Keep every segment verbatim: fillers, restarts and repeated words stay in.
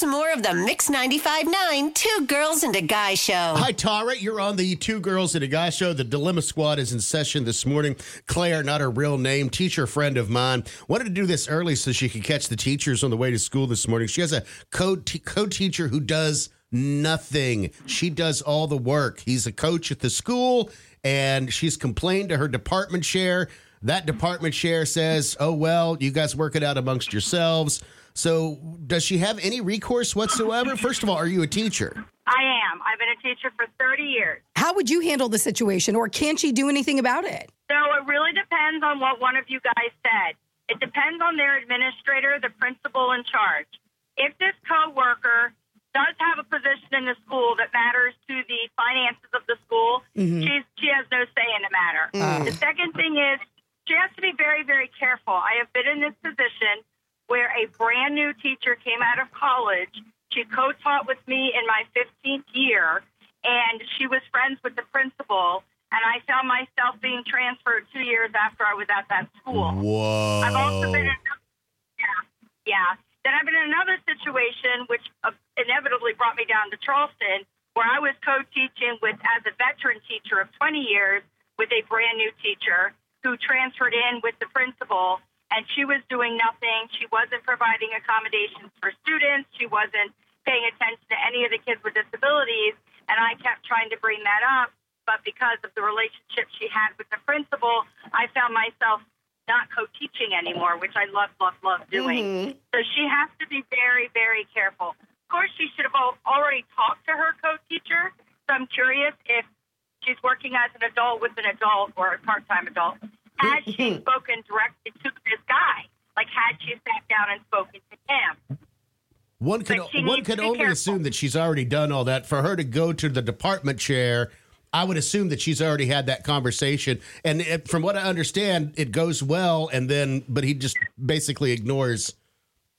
Here's more of the Mix ninety-five point nine Two Girls and a Guy show. Hi, Tara. You're on the Two Girls and a Guy show. The Dilemma Squad is in session this morning. Claire, not her real name, teacher friend of mine, wanted to do this early so she could catch the teachers on the way to school this morning. She has a co-teacher who does nothing. She does all the work. He's a coach at the school, and she's complained to her department chair. That department chair says, oh, well, you guys work it out amongst yourselves. So does she have any recourse whatsoever? First of all, are you a teacher? I am. I've been a teacher for thirty years. How would you handle the situation, or can she do anything about it? So it really depends on what one of you guys said. It depends on their administrator, the principal in charge. If this coworker does have a position in the school that matters to the finances of the school, mm-hmm. she's, she has no say in the matter. Mm. The second thing is she has to be very, very careful. I have been in this position where a brand new teacher came out of college. She co-taught with me in my fifteenth year, and she was friends with the principal, and I found myself being transferred two years after I was at that school. Whoa. I've also been in yeah, yeah. Then I've been in another situation, which inevitably brought me down to Charleston, where I was co-teaching with, as a veteran teacher of twenty years, with a brand new teacher who transferred in with the principal, and she was doing nothing. She wasn't providing accommodations for students. She wasn't paying attention to any of the kids with disabilities. And I kept trying to bring that up. But because of the relationship she had with the principal, I found myself not co-teaching anymore, which I love, love, love doing. Mm-hmm. So she has to be very, very careful. Of course, she should have already talked to her co-teacher. So I'm curious if she's working as an adult with an adult or a part-time adult. Had she spoken directly to this guy? Like, had she sat down and spoken to him? One could, one could only careful. assume that she's already done all that. For her to go to the department chair, I would assume that she's already had that conversation. And it, from what I understand, it goes well, and then, but he just basically ignores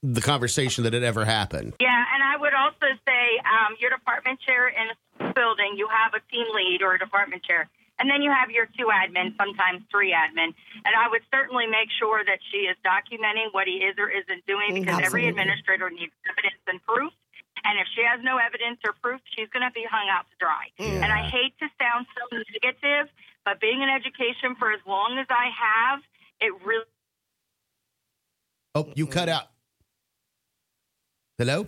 the conversation that had ever happened. Yeah, and I would also say um, your department chair in a building, you have a team lead or a department chair. And then you have your two admin, sometimes three admin. And I would certainly make sure that she is documenting what he is or isn't doing, because Absolutely. every administrator needs evidence and proof. And if she has no evidence or proof, she's going to be hung out to dry. Yeah. And I hate to sound so negative, but being in education for as long as I have, it really... Oh, you cut out. Hello?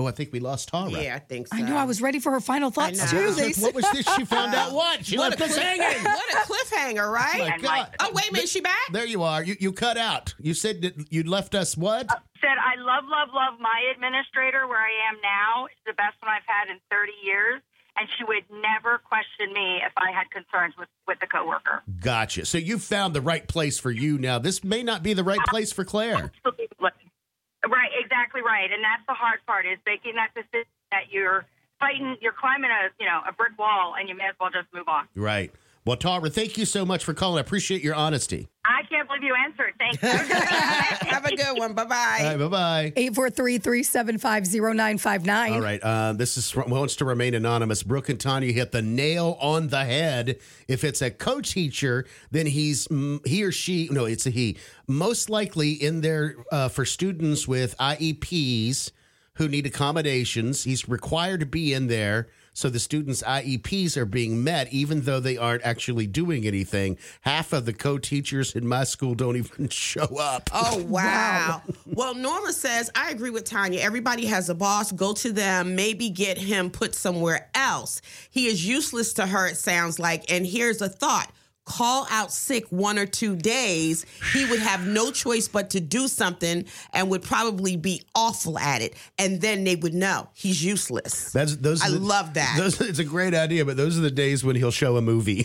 Oh, I think we lost Tara. Yeah, I think so. I know. I was ready for her final thoughts, too. Like, what was this? She found out what? She what left us cliff- hanging. What a cliffhanger, right? Oh, my God. Oh, wait a minute. Is she back? There you are. You you cut out. You said that you left us what? Uh, said, I love, love, love my administrator where I am now. It's the best one I've had in thirty years. And she would never question me if I had concerns with, with the coworker. Gotcha. So you found the right place for you now. This may not be the right place for Claire. Absolutely. Right, exactly right, and that's the hard part is making that decision that you're fighting, you're climbing a you know a brick wall, and you may as well just move on. Right. Well, Tara, thank you so much for calling. I appreciate your honesty. I can't believe you answered. Thank you. Have a good one. Bye bye. All right, bye bye. Eight four three three seven five zero nine five nine. All right. Uh, this is wants to remain anonymous. Brooke and Tanya hit the nail on the head. If it's a co-teacher, then he's he or she. No, it's a he. Most likely in there uh, for students with I E Ps who need accommodations. He's required to be in there. So the students' I E Ps are being met, even though they aren't actually doing anything. Half of the co-teachers in my school don't even show up. Oh, wow. wow. Well, Norma says, I agree with Tanya. Everybody has a boss. Go to them. Maybe get him put somewhere else. He is useless to her, it sounds like. And here's a thought. Call out sick one or two days, he would have no choice but to do something and would probably be awful at it. And then they would know he's useless. That's those. I the, love that. Those, it's a great idea, but those are the days when he'll show a movie.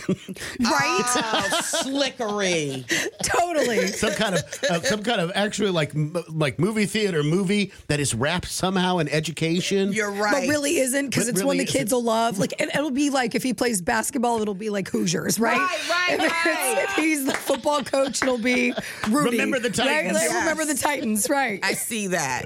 Right? Oh, slickery. Totally. Some kind of, uh, some kind of actually like, m- like movie theater movie that is wrapped somehow in education. You're right. But really isn't, because it's really one the kids isn't. will love. Like, and it'll be like, if he plays basketball, it'll be like Hoosiers, right? Right, right. If he's the football coach, it'll be Rudy. Remember the Titans. Right? Yes. Remember the Titans, right. I see that.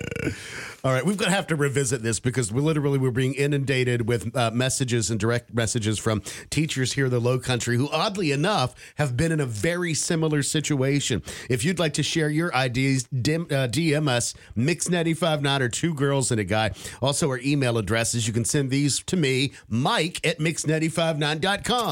All right, we've going to have to revisit this because we literally we're being inundated with uh, messages and direct messages from teachers here in the Lowcountry who, oddly enough, have been in a very similar situation. If you'd like to share your ideas, D M, uh, D M us, Mix ninety-five point nine or Two Girls and a Guy. Also, our email addresses, you can send these to me, Mike at Mix ninety-five point nine dot com.